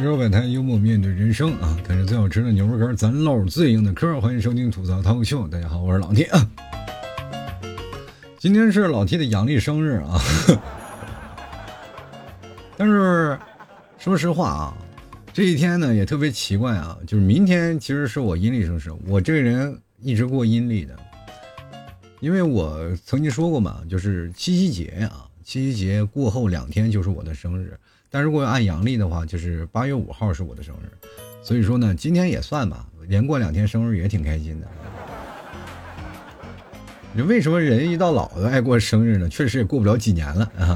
四周百态，幽默面对人生啊！但是最好吃的牛肉干，咱唠最硬的嗑。欢迎收听吐槽脱口秀，大家好，我是老 T 啊。今天是老 T 的阳历生日啊，但是说实话啊，这一天呢也特别奇怪啊，就是明天其实是我阴历生日，我这个人一直过阴历的，因为我曾经说过嘛，就是七夕节啊，七夕节过后2天就是我的生日。但如果按阳历的话，就是8月5号是我的生日，所以说呢，今天也算吧，连过2天生日也挺开心的。人为什么人一到老的爱过生日呢？确实也过不了几年了啊。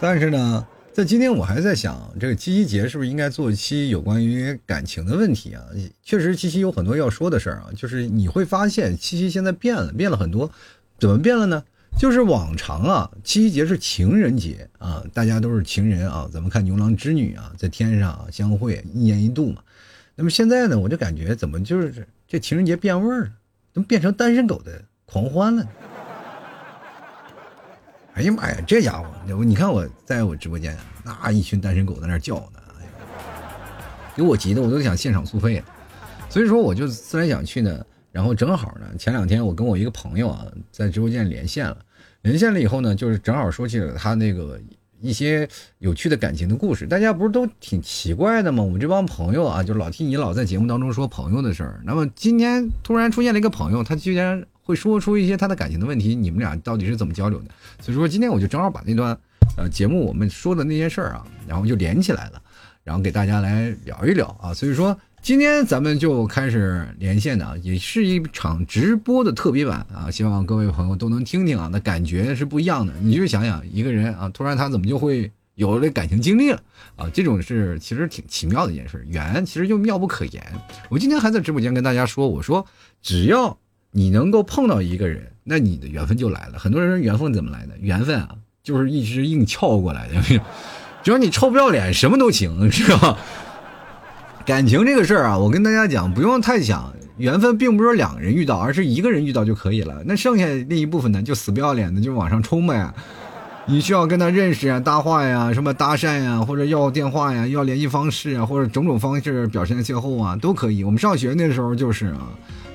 但是呢，在今天我还在想，这个七夕节是不是应该做一期有关于感情的问题啊？确实，七夕有很多要说的事儿啊，就是你会发现七夕现在变了很多，怎么变了呢？就是往常啊，七夕节是情人节啊，大家都是情人啊，咱们看牛郎织女啊，在天上啊相会，一年一度嘛。那么现在呢，我就感觉怎么就是这情人节变味儿了，怎么变成单身狗的狂欢了？哎呀妈呀，这家伙，你看我在我直播间，那一群单身狗在那叫呢，给我急的我都想现场速配了。所以说我就思来想去呢。然后正好呢，前2天我跟我一个朋友啊，在直播间连线了以后呢，就是正好说起了他那个一些有趣的感情的故事。大家不是都挺奇怪的吗？我们这帮朋友啊，就老听你老在节目当中说朋友的事儿。那么今天突然出现了一个朋友，他居然会说出一些他的感情的问题，你们俩到底是怎么交流的？所以说今天我就正好把那段节目我们说的那些事儿啊，然后就连起来了，然后给大家来聊一聊啊。所以说今天咱们就开始连线的啊，也是一场直播的特别版啊，希望各位朋友都能听听啊，那感觉是不一样的。你就想想一个人啊，突然他怎么就会有了感情经历了啊，这种是其实挺奇妙的一件事，缘其实就妙不可言。我今天还在直播间跟大家说，我说只要你能够碰到一个人，那你的缘分就来了。很多人缘分怎么来的？缘分啊，就是一直硬撬过来的，只要你臭不要脸，什么都行，是吧？感情这个事儿啊，我跟大家讲，不用太想，缘分并不是两个人遇到，而是一个人遇到就可以了。那剩下另一部分呢，就死不要脸的就往上冲呗。你需要跟他认识啊、搭话呀、什么搭讪呀，或者要电话呀、要联系方式啊，或者种种方式表现邂逅啊，都可以。我们上学那时候就是啊，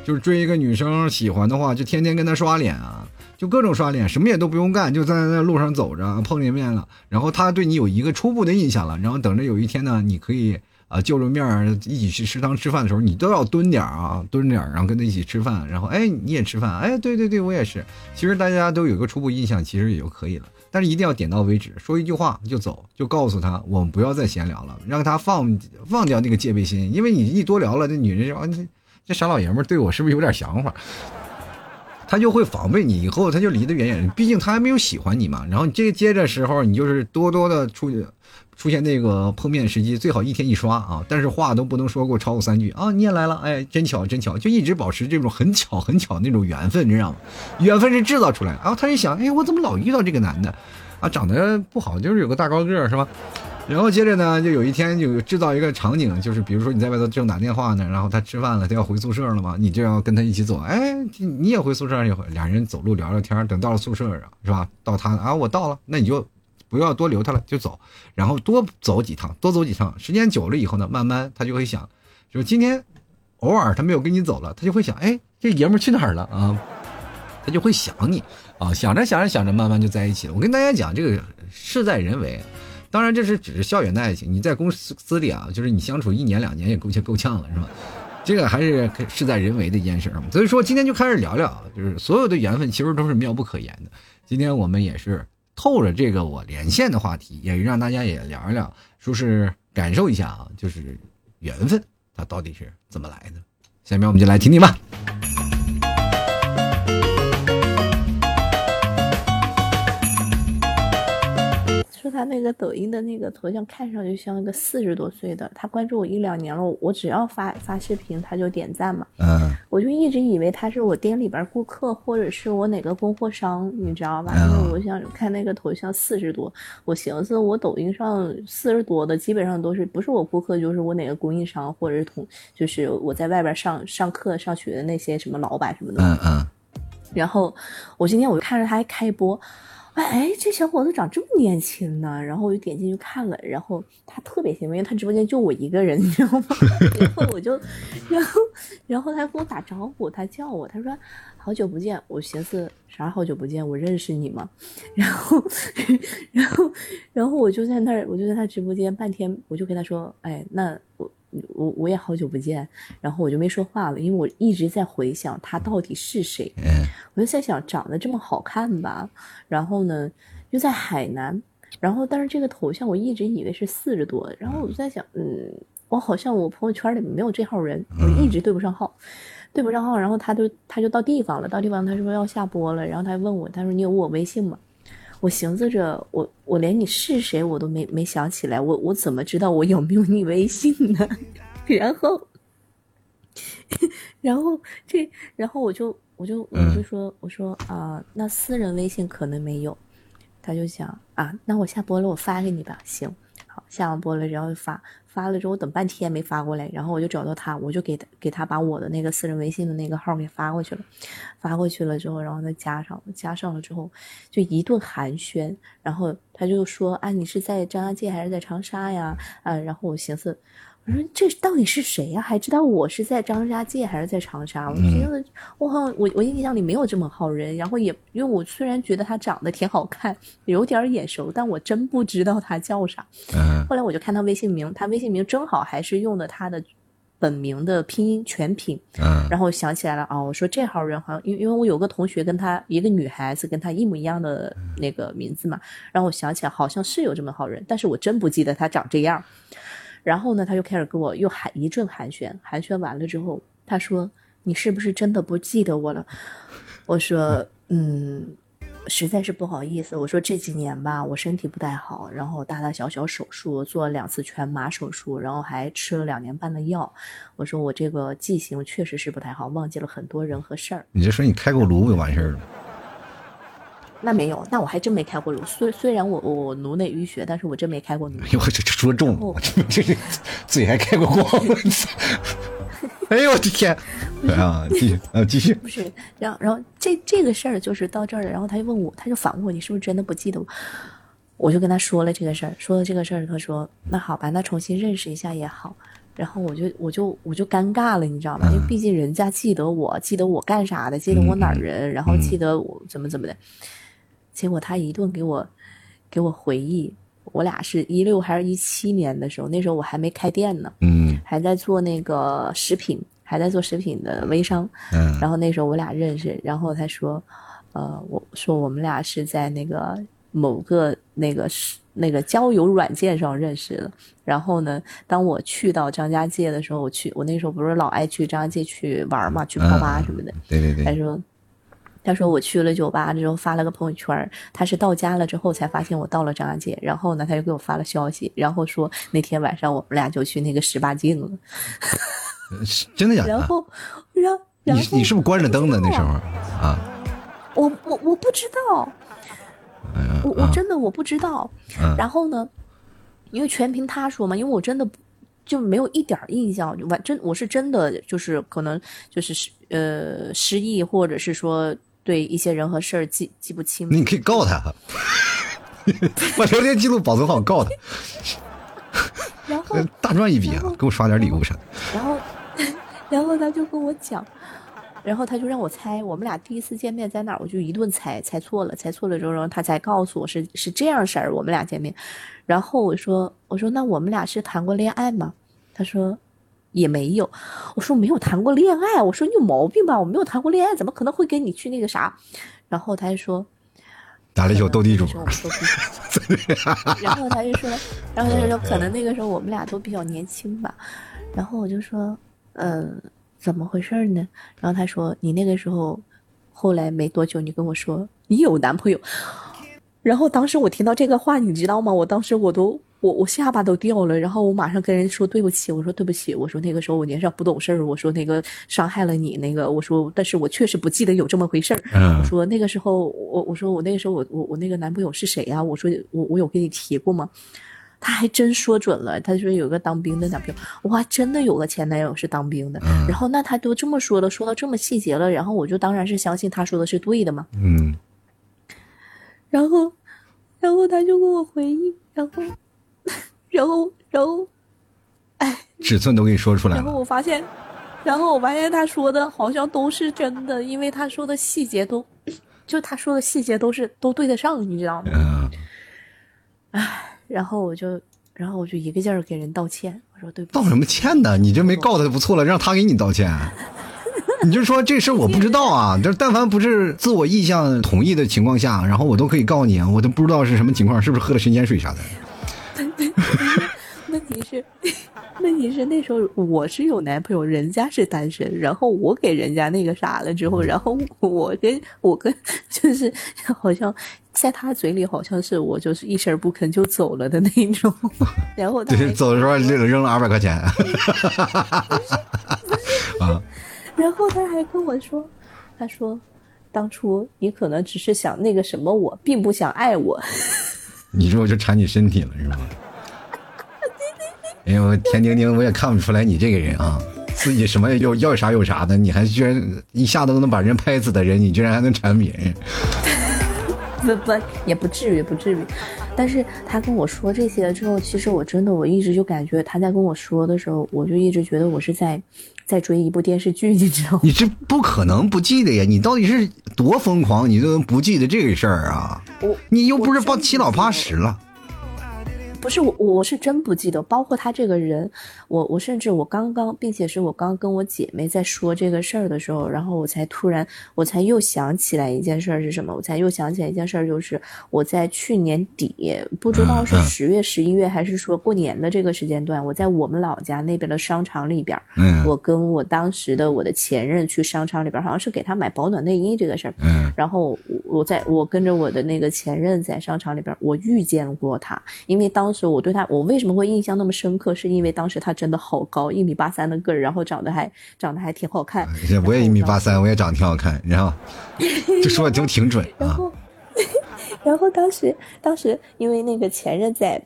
就是追一个女生喜欢的话，就天天跟她刷脸啊，就各种刷脸，什么也都不用干，就在那路上走着碰见面了，然后她对你有一个初步的印象了，然后等着有一天呢，你可以。啊，就着面一起去食堂吃饭的时候，你都要蹲点，然后跟他一起吃饭，然后哎你也吃饭，哎对，我也是。其实大家都有个初步印象，其实也就可以了，但是一定要点到为止，说一句话就走，就告诉他我们不要再闲聊了，让他放掉那个戒备心，因为你一多聊了，这女人说这傻老爷们对我是不是有点想法？他就会防备你，以后他就离得远远，毕竟他还没有喜欢你嘛。然后这接着时候，你就是多多的出现那个碰面时机，最好一天一刷啊，但是话都不能说过超过3句啊。你也来了，哎，真巧，就一直保持这种很巧那种缘分，知道吗？缘分是制造出来的啊。他一想，哎，我怎么老遇到这个男的啊，长得不好，就是有个大高个，是吧？然后接着呢，就有一天就制造一个场景，就是比如说你在外头正打电话呢，然后他吃饭了，他要回宿舍了嘛，你就要跟他一起走，哎，你也回宿舍一会儿，俩人走路聊聊天，等到了宿舍是吧？到他啊，我到了，那你就不要多留他了，就走，然后多走几趟，时间久了以后呢，慢慢他就会想，就是今天偶尔他没有跟你走了，他就会想，哎，这爷们去哪儿了啊？他就会想你啊，想着慢慢就在一起了。我跟大家讲，这个事在人为。当然，这是只是校园的爱情。你在公司里啊，就是你相处1年2年也够呛了，是吧？这个还是事在人为的一件事嘛。所以说，今天就开始聊聊，就是所有的缘分其实都是妙不可言的。今天我们也是透着这个我连线的话题，也让大家也聊一聊，说是感受一下啊，就是缘分它到底是怎么来的。下面我们就来听听吧。他那个抖音的那个头像看上去像一个40多岁的，他关注我1-2年了，我只要发视频他就点赞嘛，我就一直以为他是我店里边顾客或者是我哪个供货商，你知道吧？因为我想看那个头像40多，我寻思我抖音上40多的基本上都是不是我顾客就是我哪个供应商或者是就是我在外边上课上学的那些什么老板什么的，然后我今天我看着他还开播。哎，这小伙子长这么年轻呢，然后我就点进去看了，然后他特别兴奋，因为他直播间就我一个人，你知道吗？然后我就，然后他跟我打招呼，他叫我，他说好久不见，我寻思啥好久不见，我认识你吗？然后我就在他直播间半天，我就跟他说，哎，那我也好久不见，然后我就没说话了，因为我一直在回想他到底是谁。我就在想，长得这么好看吧，然后呢又在海南，然后但是这个头像我一直以为是40多，然后我就在想，我好像我朋友圈里没有这号人，我一直对不上号，然后他就到地方，他说要下播了，然后他问我，他说你有我微信吗？我寻思着，我连你是谁我都没想起来，我怎么知道我有没有你微信呢？然后我就说，我说啊，那私人微信可能没有。他就想啊，那我下播了我发给你吧，行，好，下完播了然后发了之后我等半天没发过来，然后我就找到他，我就给他把我的那个私人微信的那个号给发过去了之后，然后他加上了之后就一顿寒暄，然后他就说啊，你是在张家界还是在长沙呀？啊，然后我寻思。我说这到底是谁呀、啊？还知道我是在张家界还是在长沙？我觉得我好像我印象里没有这么好人，然后也因为我虽然觉得他长得挺好看，有点眼熟，但我真不知道他叫啥。后来我就看他微信名，他微信名正好还是用的他的本名的拼音全拼。然后想起来了啊、哦，我说这号人好像因为我有个同学跟他一个女孩子跟他一模一样的那个名字嘛，然后我想起来好像是有这么好人，但是我真不记得他长这样。然后呢，他就开始跟我又一阵寒暄完了之后，他说：“你是不是真的不记得我了？”我说：“实在是不好意思。”我说：“这几年吧，我身体不太好，然后大大小小手术，做了2次全麻手术，然后还吃了2年半的药。我说我这个记性确实是不太好，忘记了很多人和事儿。”你就说你开过颅就完事儿了。那没有，那我还真没开过颅。虽然我颅内淤血，但是我真没开过颅。哎呦，这说中了，这自己还开过光。哎呦我的天！啊，继续。不是，然后这个事儿就是到这儿了。然后他就问我，他就反问我，你是不是真的不记得我？我就跟他说了这个事儿，他说那好吧，那重新认识一下也好。然后我就尴尬了，你知道吗？因为毕竟人家记得我，记得我干啥的，记得我哪儿人，然后记得我怎么的。结果他一顿给我回忆，我俩是16还是17年的时候，那时候我还没开店呢，还在做那个食品，的微商，然后那时候我俩认识，然后他说，我说我们俩是在那个某个那个交友软件上认识的，然后呢，当我去到张家界的时候，我那时候不是老爱去张家界去玩嘛，去泡吧什么的，对，他说我去了酒吧之后发了个朋友圈，他是到家了之后才发现我到了张家界，然后呢他就给我发了消息，然后说那天晚上我们俩就去那个18禁了。真的假的？然后你是不是关着灯的那时候啊？我不知道，我真的我不知道。然后呢，因为全凭他说嘛，因为我真的就没有一点印象，我是真的就是可能就是失忆，或者是说。对一些人和事儿记不清，你可以告他，把聊天记录保存好，告他，然后大赚一笔啊！给我刷点礼物啥的。然后他就跟我讲，然后他就让我猜我们俩第一次见面在哪儿，我就一顿猜错了之后，然后他才告诉我是这样事儿，我们俩见面。然后我说那我们俩是谈过恋爱吗？他说。也没有，我说没有谈过恋爱，我说你有毛病吧，我没有谈过恋爱，怎么可能会跟你去那个啥？然后他就说，打了一宿斗地主。然后他就说，可能那个时候我们俩都比较年轻吧。然后我就说，怎么回事呢？然后他说，你那个时候，后来没多久，你跟我说你有男朋友。然后当时我听到这个话，你知道吗？我当时我下巴都掉了，然后我马上跟人说对不起，我说对不起，我说那个时候我年少不懂事儿，我说那个伤害了你那个，我说但是我确实不记得有这么回事儿，我说那个时候我那个男朋友是谁呀、啊？我说我有跟你提过吗？他还真说准了，他说有个当兵的男朋友，我还真的有个前男友是当兵的。然后那他都这么说了，说到这么细节了，然后我就当然是相信他说的是对的嘛。然后他就跟我回忆，然后，哎，尺寸都给你说出来了。然后我发现他说的好像都是真的，因为他说的细节都对得上，你知道吗？哎，然后我就一个劲儿给人道歉，我说对不起。道什么歉呢？你这没告他就不错了，让他给你道歉。你就说这事我不知道啊，就是但凡不是自我意向同意的情况下，然后我都可以告你啊，我都不知道是什么情况，是不是喝了神仙水啥的。问题是那时候我是有男朋友，人家是单身，然后我给人家那个啥了之后，然后我跟就是好像在他嘴里好像是我就是一声不吭就走了的那种，然后就是走的时候扔了200块钱。啊！然后他还跟我说，他说当初你可能只是想那个什么我，并不想爱我。你说我就馋你身体了是吗？哎呦，田丁丁，我也看不出来你这个人啊，自己什么要啥有啥的，你还居然一下子都能把人拍死的人，你居然还能馋别人。不，也不至于。但是他跟我说这些之后，其实我一直就感觉他在跟我说的时候，我就一直觉得我是在追一部电视剧，你知道吗？你这不可能不记得呀！你到底是多疯狂，你都能不记得这个事儿啊？你又不是帮七老八十了。不是我是真不记得，包括他这个人，我甚至我刚刚，并且是我刚跟我姐妹在说这个事儿的时候，然后我才又想起来一件事是什么？我才又想起来一件事，就是我在去年底，不知道是10月、11月还是说过年的这个时间段，我在我们老家那边的商场里边，我跟我当时的我的前任去商场里边，好像是给他买保暖内衣这个事儿，然后我跟着我的那个前任在商场里边，我遇见过他，因为当时我对他，我为什么会印象那么深刻，是因为当时他真的好高，1.83米的个儿，然后长得还挺好看。我也1.83米，我也长得挺好看，然后就说的都挺准啊。然后当时因为那个前任在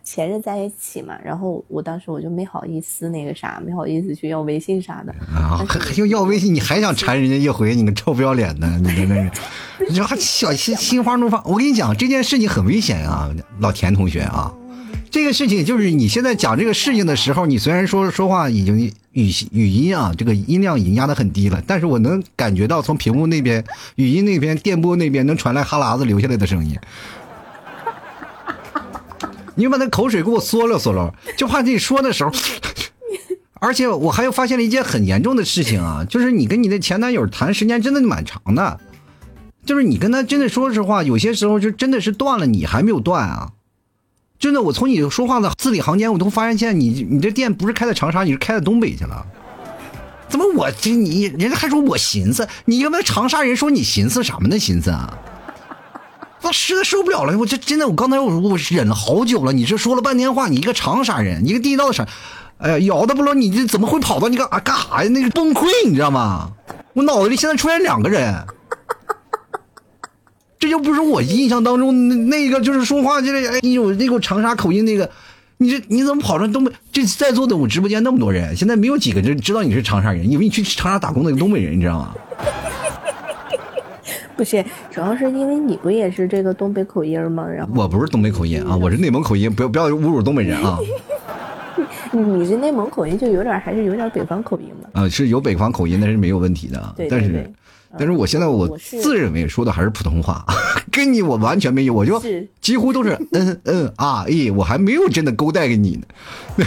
一起嘛，然后我当时我就没好意思那个啥，没好意思去要微信啥的啊，又要微信，你还想缠人家一回，你个臭不要脸的，你真的是，你说小心花怒放。我跟你讲，这件事情很危险啊，老田同学啊。这个事情就是你现在讲这个事情的时候，你虽然说话已经语音啊，这个音量已经压得很低了，但是我能感觉到从屏幕那边、语音那边、电波那边能传来哈喇子流下来的声音。你把那口水给我嗦了，就怕你说的时候。而且我还有发现了一件很严重的事情啊，就是你跟你的前男友谈时间真的蛮长的，就是你跟他真的说实话，有些时候就真的是断了，你还没有断啊。真的，我从你说话的字里行间，我都发现你这店不是开在长沙，你是开在东北去了。怎么我这你人家还说我寻思，你要不然长沙人说你寻思什么呢？寻思啊，我实在受不了了！我这真的，我刚才我忍了好久了。你这说了半天话，你一个长沙人，一个地道的啥，哎呀，咬的不咯？你这怎么会跑到你干啥呀？那个崩溃，你知道吗？我脑子里现在出现两个人。这就不是我印象当中那个就是说话就是哎，你有那个长沙口音那个，你怎么跑到东北？这在座的我直播间那么多人，现在没有几个人知道你是长沙人，以为你去长沙打工的东北人，你知道吗？不是，主要是因为你不也是这个东北口音吗？然后我不是东北口音啊，我是内蒙口音，不要侮辱东北人啊。你这内蒙口音就还是有点北方口音了啊，是有北方口音，但是没有问题的啊。但是。但是我现在我自认为说的还是普通话，跟你我完全没有，我就几乎都是啊咦、哎，我还没有真的勾带给你呢。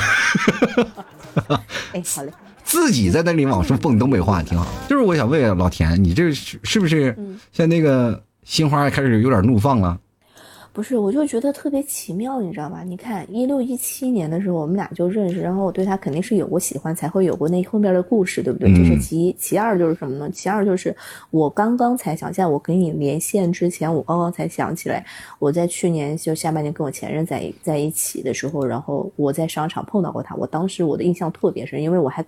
哎，好嘞，自己在那里往出蹦东北话挺好。就是我想问老田，你这是不是像那个心花开始有点怒放了？不是，我就觉得特别奇妙，你知道吧？你看16、17年的时候，我们俩就认识，然后我对他肯定是有过喜欢，才会有过那后面的故事，对不对？这是其一。其二就是什么呢？其二就是我刚刚才想起来，我跟你连线之前，我刚刚才想起来，我在去年就下半年跟我前任在一起的时候，然后我在商场碰到过他，我当时我的印象特别深，因为我还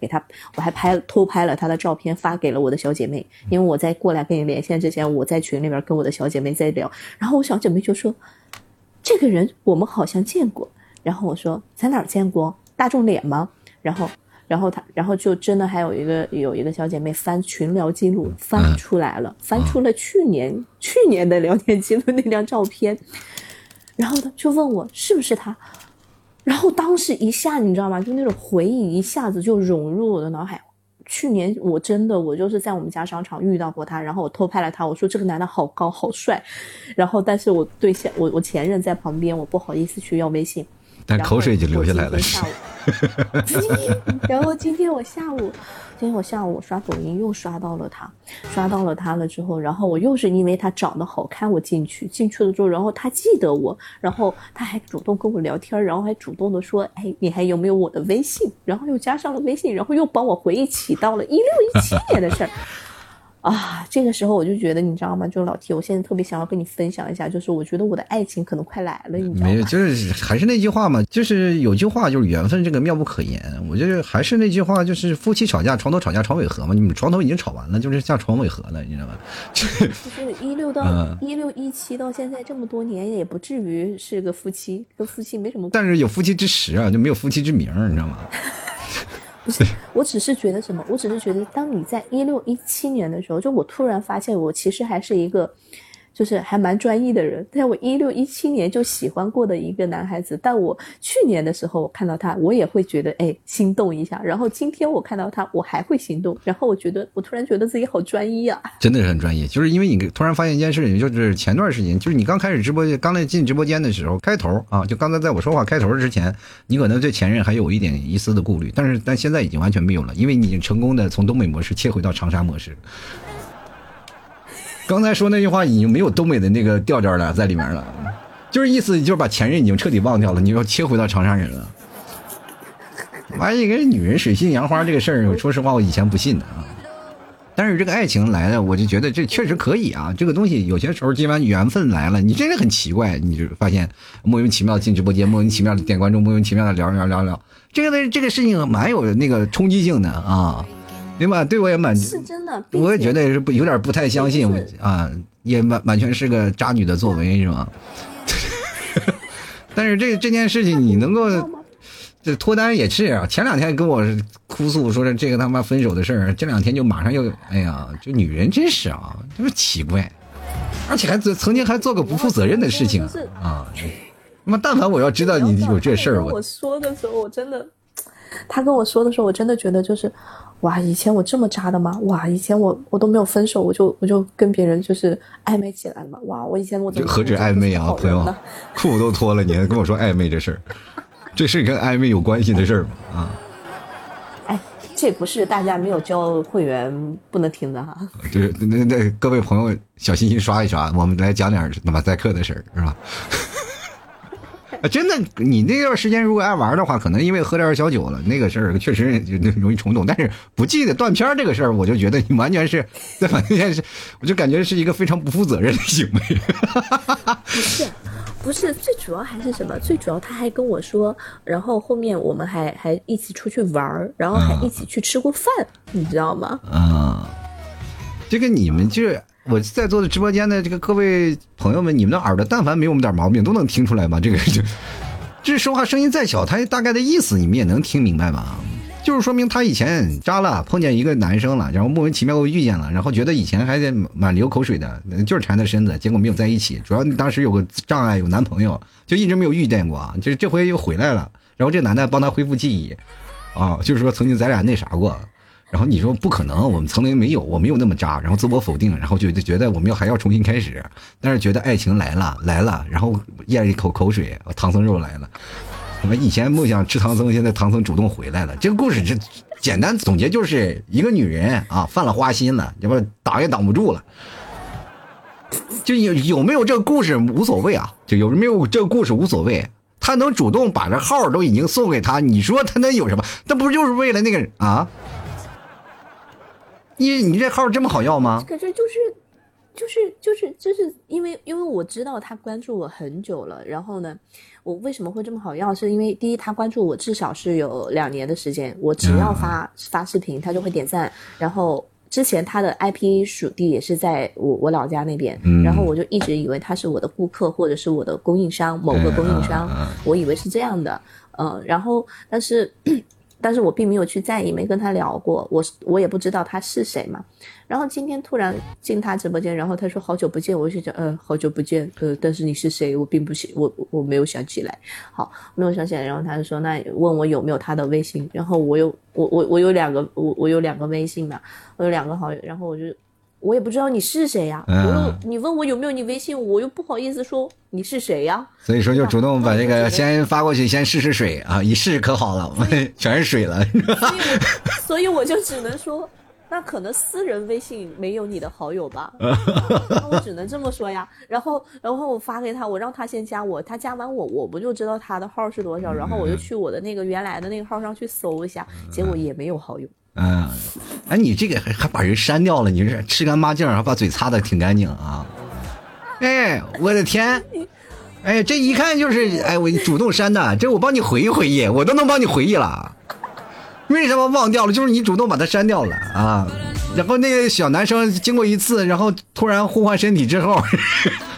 偷拍了他的照片发给了我的小姐妹，因为我在过来跟你连线之前，我在群里边跟我的小姐妹在聊，然后我小姐妹就说。这个人我们好像见过，然后我说在哪儿见过？大众脸吗？然后然后就真的还有一个小姐妹翻群聊记录，翻出来了，翻出了去年的聊天记录那张照片，然后就问我是不是她，然后当时一下你知道吗，就那种回忆一下子就涌入我的脑海。去年我真的我就是在我们家商场遇到过他，然后我偷拍了他，我说这个男的好高好帅，然后但是我对象我前任在旁边，我不好意思去要微信，但口水已经流下来了。然后今天我下午我刷抖音又刷到了他了之后，然后我又是因为他长得好看我进去了之后，然后他记得我，然后他还主动跟我聊天，然后还主动的说，哎，你还有没有我的微信，然后又加上了微信，然后又帮我回忆起到了16、17年的事儿。啊，这个时候我就觉得你知道吗，就老T，我现在特别想要跟你分享一下，就是我觉得我的爱情可能快来了，你知道吗？没有，就是还是那句话嘛，就是有句话就是缘分这个妙不可言。我觉得还是那句话，就是夫妻吵架，床头吵架床尾和嘛，你们床头已经吵完了，就是下床尾和了，你知道吗？就是16、17到现在这么多年，也不至于是个夫妻，跟夫妻没什么关系。但是有夫妻之实啊，就没有夫妻之名，你知道吗？不是，我只是觉得什么？我只是觉得，当你在16、17年的时候，就我突然发现，我其实还是一个，就是还蛮专一的人。在我16、17年就喜欢过的一个男孩子，但我去年的时候我看到他，我也会觉得哎心动一下。然后今天我看到他，我还会心动。然后我突然觉得自己好专一啊，真的是很专一。就是因为你突然发现一件事情，就是前段时间，就是你刚开始直播间，刚来进直播间的时候，开头啊，就刚才在我说话开头之前，你可能对前任还有一点一丝的顾虑，但现在已经完全没有了，因为你已经成功的从东北模式切回到长沙模式。刚才说那句话已经没有东北的那个调调了在里面了，就是意思就是把前任已经彻底忘掉了，你要切回到长沙人了。万一跟女人水性杨花这个事儿，说实话我以前不信的啊，但是这个爱情来了，我就觉得这确实可以啊。这个东西有些时候既然缘分来了，你真的很奇怪，你就发现莫名其妙进直播间，莫名其妙的点关注，莫名其妙的聊，这个事情蛮有那个冲击性的啊。对吧？对我也蛮是真的，我也觉得是有点不太相信啊，也完全是个渣女的作为，是吗？但是这件事情你能够，这脱单也是啊。前两天跟我哭诉说这个他妈分手的事儿，这两天就马上又，哎呀，这女人真是啊，这么奇怪，而且还曾经还做过不负责任的事情啊。那么但凡我要知道你有这事儿，他跟我说的时候，我真的觉得就是。哇！以前我这么渣的吗？哇！以前我都没有分手，我就跟别人就是暧昧起来了嘛。哇！我以前我何止暧昧啊，朋友，裤子都脱了，你还跟我说暧昧这事儿，这是跟暧昧有关系的事儿吗？啊！哎，这不是大家没有交会员不能听的哈。就是那各位朋友小心心刷一刷，我们来讲点马赛克的事儿，是吧？真的，你那段时间如果爱玩的话，可能因为喝点小酒了，那个事儿确实容易冲动。但是不记得断片这个事儿，我就觉得你完全是，对吧？我就感觉是一个非常不负责任的行为。不是，最主要还是什么？最主要他还跟我说，然后后面我们还一起出去玩，然后还一起去吃过饭，你知道吗？啊，这个你们这。我在座的直播间的这个各位朋友们，你们的耳朵但凡没有我们点毛病，都能听出来吗？这说话声音再小，他大概的意思你们也能听明白吧？就是说明他以前渣了，碰见一个男生了，然后莫名其妙遇见了，然后觉得以前还得满流口水的，就是缠着身子，结果没有在一起，主要当时有个障碍，有男朋友，就一直没有遇见过啊，就是这回又回来了，然后这男的帮他恢复记忆，啊，就是说曾经咱俩那啥过。然后你说不可能，我们曾经没有，我没有那么渣，然后自我否定，然后就觉得我们还要重新开始，但是觉得爱情来了，然后咽一口口水，唐僧肉来了，我们以前梦想吃唐僧，现在唐僧主动回来了。这个故事这简单总结就是一个女人啊犯了花心了，要不然挡也挡不住了。就有没有这个故事无所谓啊，就有没有这个故事无所谓。他能主动把这号都已经送给他，你说他能有什么？他不就是为了那个啊？你这号这么好要吗？可是就是因为我知道他关注我很久了，然后呢，我为什么会这么好要？是因为第一，他关注我至少是有2年的时间，我只要发视频，他就会点赞。然后之前他的 IP 属地也是在我老家那边，然后我就一直以为他是我的顾客或者是我的供应商，某个供应商，我以为是这样的，然后但是。但是我并没有去在意，没跟他聊过，我也不知道他是谁嘛。然后今天突然进他直播间，然后他说好久不见，我就想好久不见，但是你是谁？我并不想，我没有想起来，好，没有想起来。然后他就说那问我有没有他的微信，然后我有两个微信嘛，我有两个好友，然后我也不知道你是谁呀、你问我有没有你微信，我又不好意思说你是谁呀、所以说就主动把这个先发过去，先试试水啊，一试可好了，全是水了。所以我就只能说，那可能私人微信没有你的好友吧，那我只能这么说呀。然后我发给他，我让他先加我，他加完我不就知道他的号是多少，然后我就去我的那个原来的那个号上去搜一下，结果也没有好友。你这个还把人删掉了，你这吃干抹净，还把嘴擦得挺干净啊！哎，我的天！哎，这一看就是我主动删的，这我帮你回忆回忆，我都能帮你回忆了。为什么忘掉了？就是你主动把它删掉了啊！然后那个小男生经过一次，然后突然互换身体之后，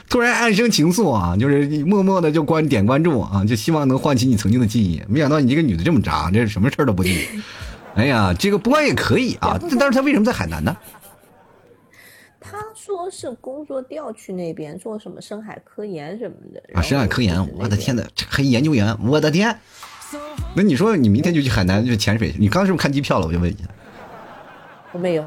突然暗生情愫啊，就是默默的就点关注啊，就希望能唤起你曾经的记忆。没想到你这个女的这么渣，这什么事儿都不记。哎呀，这个不过也可以啊，但是他为什么在海南呢？他说是工作调去那边做什么深海科研什么的啊，深海科研，我的天哪，还研究员，我的天！那你说你明天就去海南就潜水？你刚是不是看机票了？我就问一下。我没有，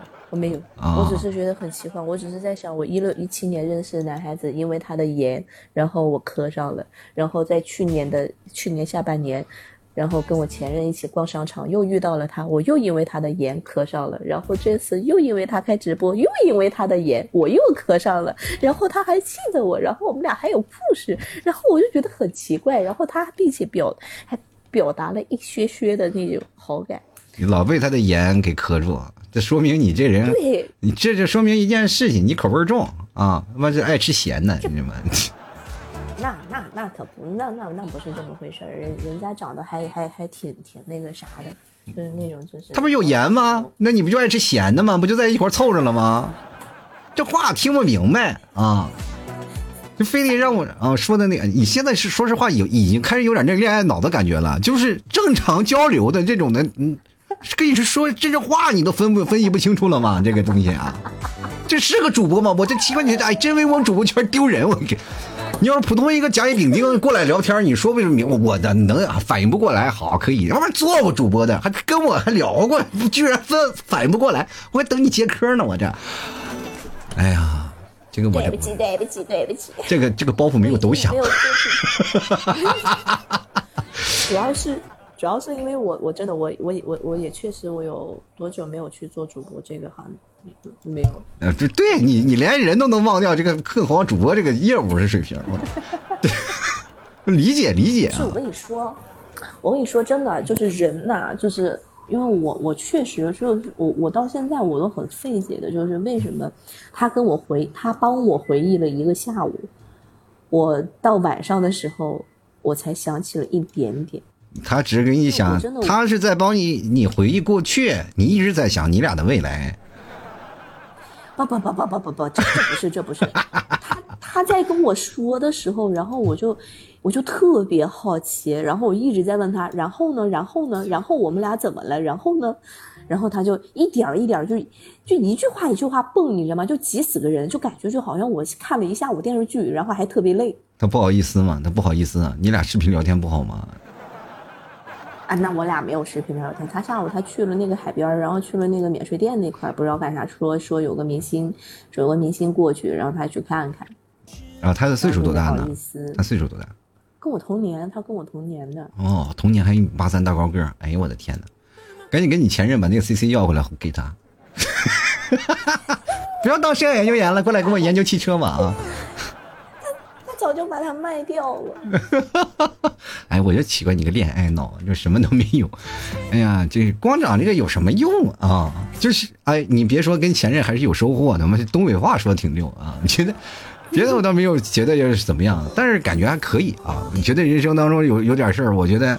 我只是觉得很奇怪，我只是在想，我16、17年认识的男孩子，因为他的盐，然后我磕上了，然后在去年下半年。然后跟我前任一起逛商场，又遇到了他，我又因为他的盐磕上了，然后这次又因为他开直播，又因为他的盐我又磕上了，然后他还气着我，然后我们俩还有 push， 然后我就觉得很奇怪，然后他并且还表达了一些些的那种好感。你老被他的盐给磕住，这说明你这人，对，你这就说明一件事情，你口味重啊，那是爱吃咸的，你们。那可不，那不是这么回事，人家长得还挺那个啥的，就是那种就是。他不是有盐吗？那你不就爱吃咸的吗？不就在一块凑上了吗？这话听不明白啊！就非得让我说的那个，你现在是说实话已经开始有点这恋爱脑的感觉了，就是正常交流的这种的，跟你说这话你都分析不清楚了吗？这个东西啊，这是个主播吗？我这奇怪你真为我们主播圈丢人，我给。你要是普通一个甲乙丙丁过来聊天，你说为什么我的能反应不过来？好，可以，要不然做我主播的，还跟我还聊过，居然反应不过来，我还等你接科呢，我这。哎呀，这个我对不起，这个包袱没有抖响。主要是因为我真的我也确实我有多久没有去做主播这个行业。没有，对你连人都能忘掉，这个更何况主播这个业务是水平，理解啊。我跟你说真的，就是人呐、就是因为我确实就是我到现在我都很费解的，就是为什么他帮我回忆了一个下午，我到晚上的时候我才想起了一点点。他只跟你想，他是在帮你回忆过去，你一直在想你俩的未来。不，这不是，他在跟我说的时候，然后我就特别好奇，然后我一直在问他，然后呢，然后我们俩怎么了，然后呢，然后他就一点一点就一句话一句话蹦，你知道吗？就急死个人，就感觉就好像我看了一下午电视剧，然后还特别累。他不好意思嘛，你俩视频聊天不好吗？啊，那我俩没有视频聊天。他下午他去了那个海边，然后去了那个免税店那块，不知道干啥，说有个明星过去，然后他去看看。啊，他的岁数多大呢？他岁数多大？跟我同年，他跟我同年的。哦，同年还1.83大高个，哎呦我的天哪！赶紧跟你前任把那个 CC 要回来给他。不要当深海研究员了，过来跟我研究汽车嘛啊！早就把它卖掉了。哎，我就奇怪你个恋爱脑，就什么都没有。哎呀，这光长这个有什么用啊？就是哎，你别说跟前任还是有收获的嘛，东北话说的挺溜啊。觉得别的我倒没有觉得又是怎么样，但是感觉还可以啊。你觉得人生当中有点事儿，我觉得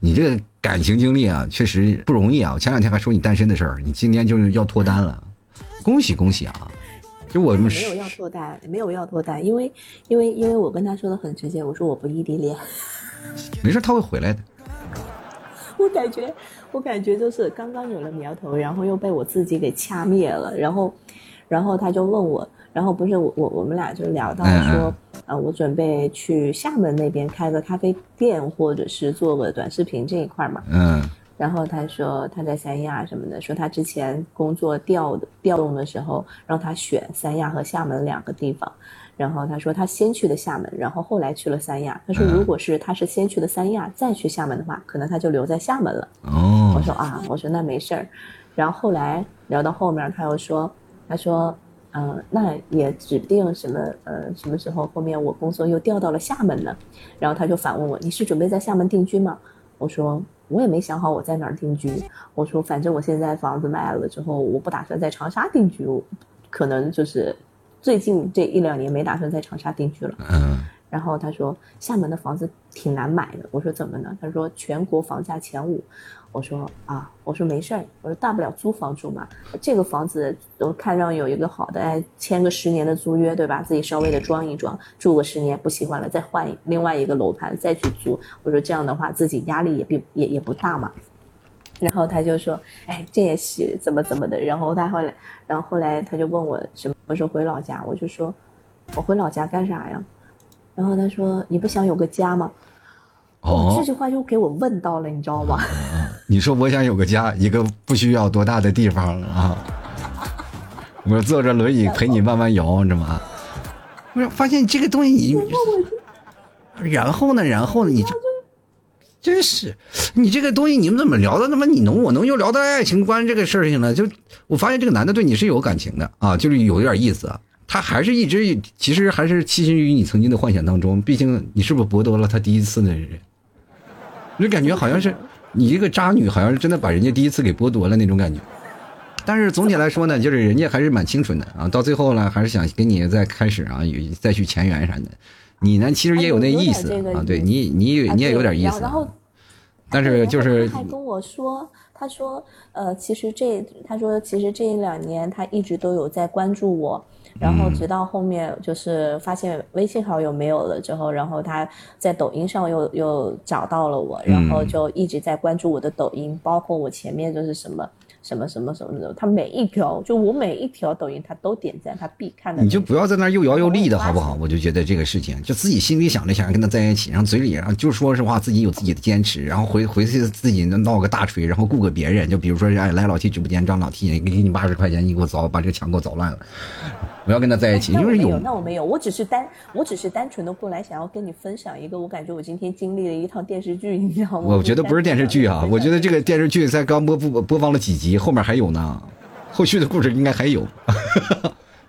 你这个感情经历啊，确实不容易啊。我前两天还说你单身的事儿，你今天就是要脱单了，恭喜啊！就我们没有要脱单，因为我跟他说的很直接，我说我不异地恋。没事，他会回来的。我感觉就是刚刚有了苗头，然后又被我自己给掐灭了。然后他就问我，然后不是我们俩就聊到说，我准备去厦门那边开个咖啡店，或者是做个短视频这一块嘛。嗯。然后他说他在三亚什么的，说他之前工作调动的时候让他选三亚和厦门两个地方，然后他说他先去的厦门，然后后来去了三亚。他说如果是他是先去的三亚再去厦门的话，可能他就留在厦门了。哦，我说那没事儿。然后后来聊到后面他又说，他说那也指定什么时候后面我工作又调到了厦门呢。然后他就反问我，你是准备在厦门定居吗？我说我也没想好我在哪儿定居，我说反正我现在房子卖了之后，我不打算在长沙定居，我可能就是最近这一两年没打算在长沙定居了。嗯。然后他说厦门的房子挺难买的。我说怎么呢？他说全国房价前5。我说啊，我说没事儿，我说大不了租房住嘛，这个房子我看上有一个好的，哎，签个10年的租约，对吧？自己稍微的装一装，住个10年不习惯了再换另外一个楼盘再去租。我说这样的话自己压力也不大嘛。然后他就说，哎，这也是怎么的。然后后来他就问我什么时候回老家，我就说我回老家干啥呀？然后他说你不想有个家吗？哦，这句话又给我问到了，你知道吗？你说我想有个家，一个不需要多大的地方啊！我坐着轮椅陪你慢慢摇，你知道吗？我发现这个东西，然后呢，你真是，你这个东西你们怎么聊的？那么你侬我侬又聊到爱情观这个事情了？就我发现这个男的对你是有感情的啊，就是有点意思啊。他还是一直其实还是栖身于你曾经的幻想当中，毕竟你是不是剥夺了他第一次的人？就感觉好像是你一个渣女，好像是真的把人家第一次给剥夺了那种感觉。但是总体来说呢，就是人家还是蛮清纯的啊，到最后呢还是想跟你再开始啊，再去前缘啥的。你呢其实也有那意思啊，对你也有点意思。然后，但是就是他还跟我说。他说其实这1-2年他一直都有在关注我，然后直到后面就是发现微信好友没有了之后，然后他在抖音上又找到了我，然后就一直在关注我的抖音，包括我前面就是什么，他每一条就我每一条抖音他都点赞，他必看的。你就不要在那儿又摇又立的好不好？我就觉得这个事情，就自己心里想着想跟他在一起，然后嘴里然后就说实话自己有自己的坚持，然后回去自己闹个大锤，然后雇个别人，就比如说哎来老 T 直播间，张老 T 给你80块钱，你给我早把这个墙给我凿烂了，不要跟他在一起，因为有。那我没有，我只是单纯的过来想要跟你分享一个，我感觉我今天经历了一趟电视剧，你知道吗？我觉得不是电视剧啊，我觉得这个电视剧在刚播放了几集，后面还有呢，后续的故事应该还有，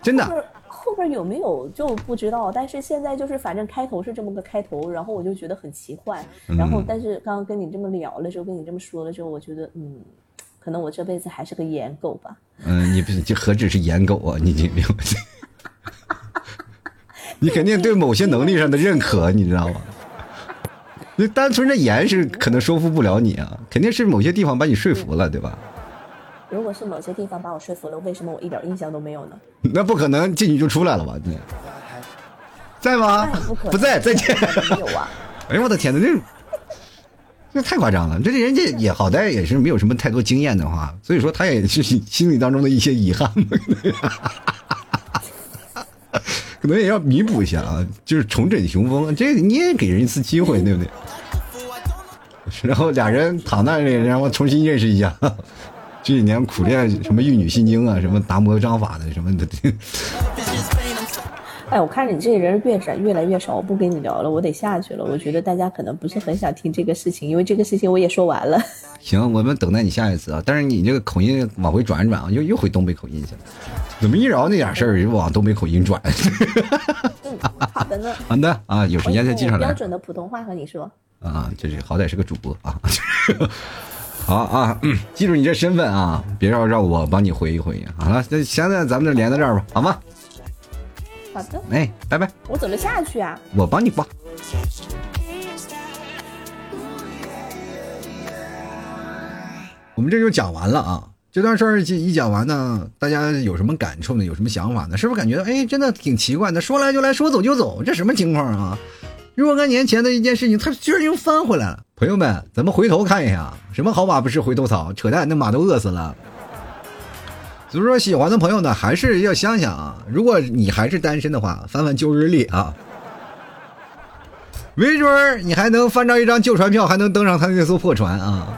真的。后边有没有就不知道，但是现在就是反正开头是这么个开头，然后我就觉得很奇怪，然后但是刚刚跟你这么聊了之后，跟你这么说了之后，我觉得可能我这辈子还是个颜狗吧。你这何止是颜狗啊，你这没有。你肯定对某些能力上的认可，你知道吗？你单纯的颜是可能说服不了你啊，肯定是某些地方把你说服了，对吧？如果是某些地方把我说服了，为什么我一点印象都没有呢？那不可能，进去就出来了吧？你在吗？不在，再见。没有啊！哎呦我的天哪，这太夸张了！这人家也好歹也是没有什么太多经验的话，所以说他也是心里当中的一些遗憾嘛。可能也要弥补一下啊，就是重整雄风，这个你也给人一次机会，对不对？然后俩人躺那里，然后重新认识一下。这几年苦练什么玉女心经啊，什么达摩章法的什么的。哎，我看你这人越来越少，我不跟你聊了，我得下去了。我觉得大家可能不是很想听这个事情，因为这个事情我也说完了。行，我们等待你下一次啊。但是你这个口音往回转一转啊，又回东北口音去了。怎么一聊那点事儿就往东北口音转？好的呢。好的啊，有时间再经常来。标准的普通话和你说。啊，这是好歹是个主播啊。好啊，记住你这身份啊，别让我帮你回一回。好了，那现在咱们就连到这儿吧，好吗？好的。哎，拜拜。我怎么下去啊？我帮你挂。我们这就讲完了啊。这段事儿一讲完呢，大家有什么感触呢？有什么想法呢？是不是感觉哎，真的挺奇怪的？说来就来，说走就走，这什么情况啊？若干年前的一件事情，他居然又翻回来了。朋友们，咱们回头看一下，什么好马不吃回头草，扯淡，那马都饿死了。所以说，喜欢的朋友呢，还是要想想啊，如果你还是单身的话，翻翻旧日历啊，没准儿你还能翻着一张旧船票，还能登上他那艘破船啊。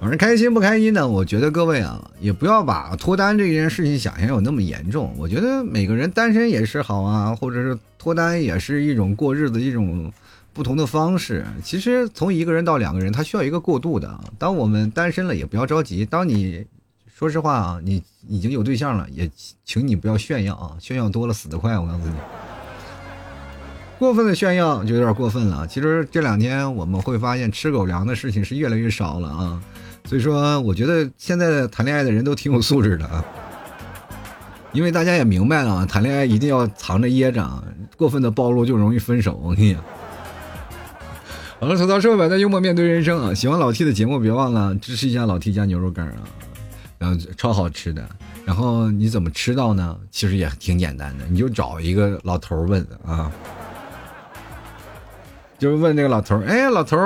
反正开心不开心呢，我觉得各位啊，也不要把脱单这件事情想象有那么严重。我觉得每个人单身也是好啊，或者是脱单也是一种过日子一种不同的方式。其实从一个人到两个人，他需要一个过渡的。当我们单身了也不要着急，当你说实话啊，你已经有对象了，也请你不要炫耀啊，炫耀多了死得快，我告诉你。过分的炫耀就有点过分了。其实这两天我们会发现吃狗粮的事情是越来越少了啊。所以说我觉得现在谈恋爱的人都挺有素质的啊，因为大家也明白了，谈恋爱一定要藏着掖着，过分的暴露就容易分手。我跟你讲好了，吐槽社会百态，幽默面对人生啊！喜欢老 T 的节目别忘了支持一下老 T 家牛肉干啊，然后超好吃的。然后你怎么吃到呢？其实也挺简单的，你就找一个老头问啊，就是问这个老头，哎，老头，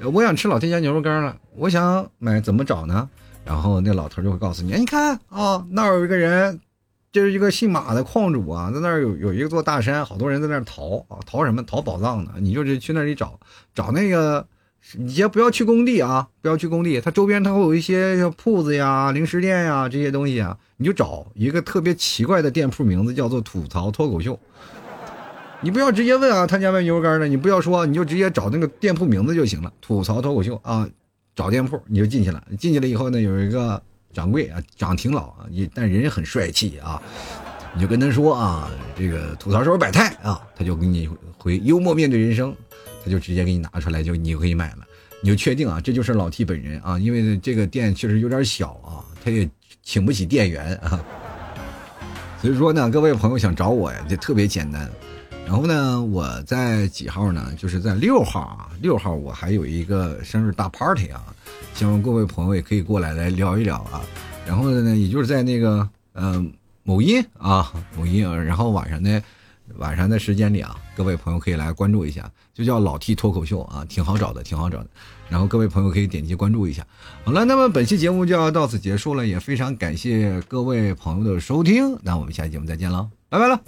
我想吃老 T 家牛肉干了，我想买，怎么找呢？然后那老头就会告诉你，你看啊、哦，那有一个人，就是一个姓马的矿主啊，在那儿有一个座大山，好多人在那儿逃啊，逃什么？逃宝藏呢？你就去那里找那个，你先不要去工地啊，不要去工地，它周边它会有一些铺子呀、零食店呀这些东西啊，你就找一个特别奇怪的店铺，名字叫做吐槽脱口秀。你不要直接问啊，他家卖牛肉干的，你不要说，你就直接找那个店铺名字就行了，吐槽脱口秀啊，找店铺你就进去了。进去了以后呢，有一个掌柜啊，长挺老啊，但人很帅气啊，你就跟他说啊，这个吐槽社会百态啊，他就给你回幽默面对人生，他就直接给你拿出来，就你可以买了，你就确定啊，这就是老 T 本人啊，因为这个店确实有点小啊，他也请不起店员啊，所以说呢，各位朋友想找我呀，这特别简单。然后呢，我在几号呢？就是在6号啊，6号我还有一个生日大 party 啊，希望各位朋友也可以过来聊一聊啊。然后呢，也就是在那个某音啊，某音，然后晚上的时间里啊，各位朋友可以来关注一下，就叫老 T 脱口秀啊，挺好找的，挺好找的。然后各位朋友可以点击关注一下。好了，那么本期节目就要到此结束了，也非常感谢各位朋友的收听，那我们下期节目再见了，拜拜了。